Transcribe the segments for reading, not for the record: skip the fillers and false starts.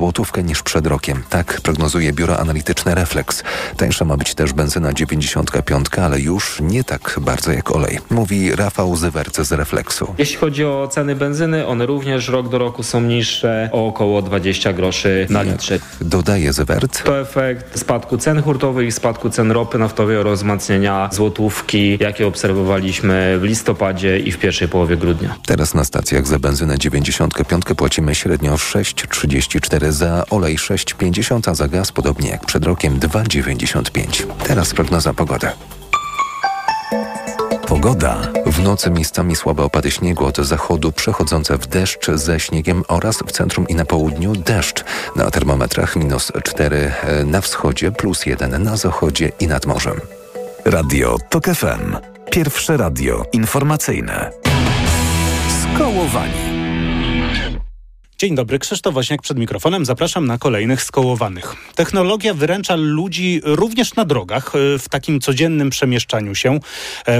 złotówkę niż przed rokiem. Tak prognozuje biuro analityczne Reflex. Tańsza ma być też benzyna 95, ale już nie tak bardzo jak olej, mówi Rafał Zewert z Reflexu. Jeśli chodzi o ceny benzyny, one również rok do roku są niższe o około 20 groszy na litrze. Dodaje Zewert. To efekt spadku cen hurtowych, spadku cen ropy naftowej oraz wzmacnienia złotówki, jakie obserwowaliśmy w listopadzie i w pierwszej połowie grudnia. Teraz na stacjach za benzynę 95 płacimy średnio 6,34, za olej 6,50, a za gaz podobnie jak przed rokiem 2,95. Teraz prognoza pogody. Pogoda. W nocy miejscami słabe opady śniegu od zachodu przechodzące w deszcz ze śniegiem oraz w centrum i na południu deszcz. Na termometrach -4 na wschodzie, +1 na zachodzie i nad morzem. Radio TOK FM. Pierwsze radio informacyjne. Skołowani. Dzień dobry, Krzysztof Woźniak przed mikrofonem. Zapraszam na kolejnych Skołowanych. Technologia wyręcza ludzi również na drogach, w takim codziennym przemieszczaniu się.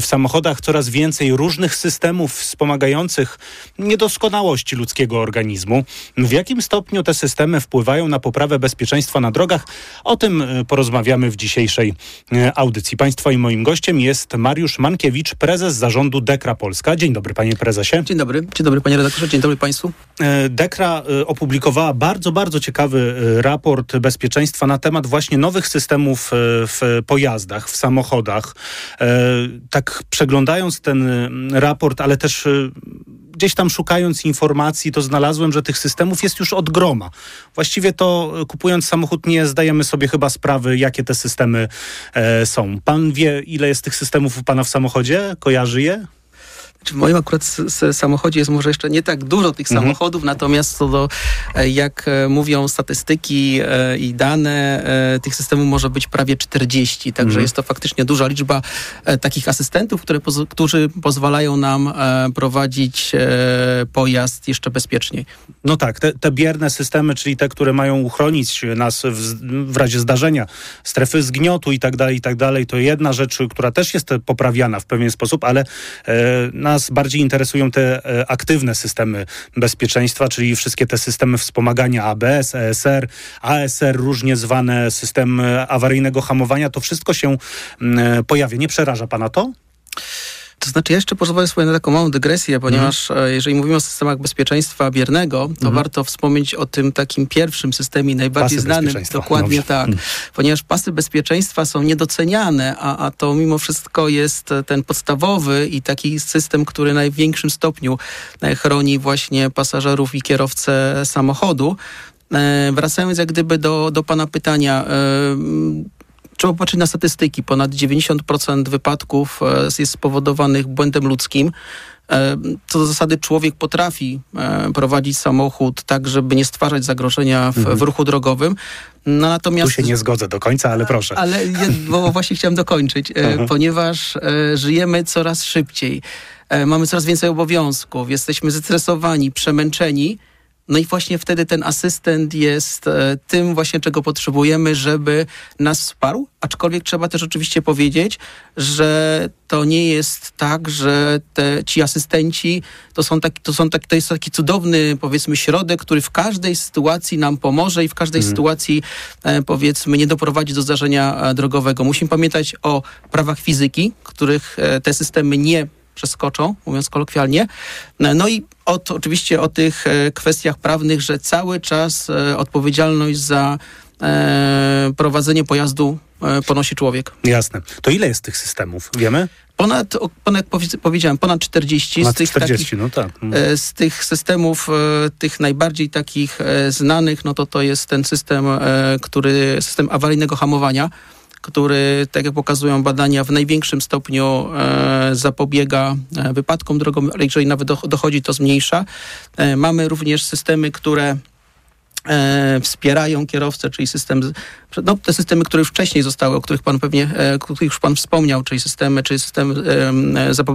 W samochodach coraz więcej różnych systemów wspomagających niedoskonałości ludzkiego organizmu. W jakim stopniu te systemy wpływają na poprawę bezpieczeństwa na drogach? O tym porozmawiamy w dzisiejszej audycji. Państwa i moim gościem jest Mariusz Mankiewicz, prezes zarządu Dekra Polska. Dzień dobry, panie prezesie. Dzień dobry panie redaktorze, dzień dobry państwu. Dekra opublikowała bardzo ciekawy raport bezpieczeństwa na temat właśnie nowych systemów w pojazdach, w samochodach. Tak przeglądając ten raport, ale też gdzieś tam szukając informacji, to znalazłem, że tych systemów jest już od groma. Właściwie to kupując samochód nie zdajemy sobie chyba sprawy, jakie te systemy są. Pan wie, ile jest tych systemów u pana w samochodzie? Kojarzy je? W moim akurat samochodzie jest może jeszcze nie tak dużo tych samochodów, natomiast co do, jak mówią statystyki i dane, tych systemów może być prawie 40, także jest to faktycznie duża liczba takich asystentów, którzy pozwalają nam prowadzić pojazd jeszcze bezpieczniej. No tak, te bierne systemy, czyli te, które mają uchronić nas w razie zdarzenia, strefy zgniotu i tak dalej, to jedna rzecz, która też jest poprawiana w pewien sposób, ale nas bardziej interesują te aktywne systemy bezpieczeństwa, czyli wszystkie te systemy wspomagania ABS, ESR, ASR, różnie zwane system awaryjnego hamowania. To wszystko się pojawia. Nie przeraża pana to? To znaczy, ja jeszcze pozwolę sobie na taką małą dygresję, ponieważ jeżeli mówimy o systemach bezpieczeństwa biernego, to warto wspomnieć o tym takim pierwszym systemie, najbardziej pasy znanym. Dokładnie tak. Ponieważ pasy bezpieczeństwa są niedoceniane, a to mimo wszystko jest ten podstawowy i taki system, który w największym stopniu chroni właśnie pasażerów i kierowcę samochodu. Wracając jak gdyby do pana pytania, trzeba popatrzeć na statystyki. Ponad 90% wypadków jest spowodowanych błędem ludzkim. Co do zasady człowiek potrafi prowadzić samochód tak, żeby nie stwarzać zagrożenia w ruchu drogowym. No, natomiast... Tu się nie zgodzę do końca, ale proszę. Ale bo właśnie chciałem dokończyć, ponieważ żyjemy coraz szybciej. Mamy coraz więcej obowiązków. Jesteśmy zestresowani, przemęczeni. No i właśnie wtedy ten asystent jest tym właśnie, czego potrzebujemy, żeby nas wsparł. Aczkolwiek trzeba też oczywiście powiedzieć, że to nie jest tak, że ci asystenci to jest taki cudowny, powiedzmy, środek, który w każdej sytuacji nam pomoże i w każdej sytuacji, powiedzmy, nie doprowadzi do zdarzenia drogowego. Musimy pamiętać o prawach fizyki, których te systemy nie przeskoczą, mówiąc kolokwialnie. No i oczywiście o tych kwestiach prawnych, że cały czas odpowiedzialność za prowadzenie pojazdu ponosi człowiek. Jasne. To ile jest tych systemów? Wiemy? Ponad 40. Z tych systemów, tych najbardziej takich znanych, no to jest ten system awaryjnego hamowania, który, tak jak pokazują badania, w największym stopniu zapobiega wypadkom drogowym, ale jeżeli nawet dochodzi, to zmniejsza. Mamy również systemy, które wspierają kierowcę, czyli te systemy, które już wcześniej zostały, o których pan wspomniał, czyli systemy zapobiegające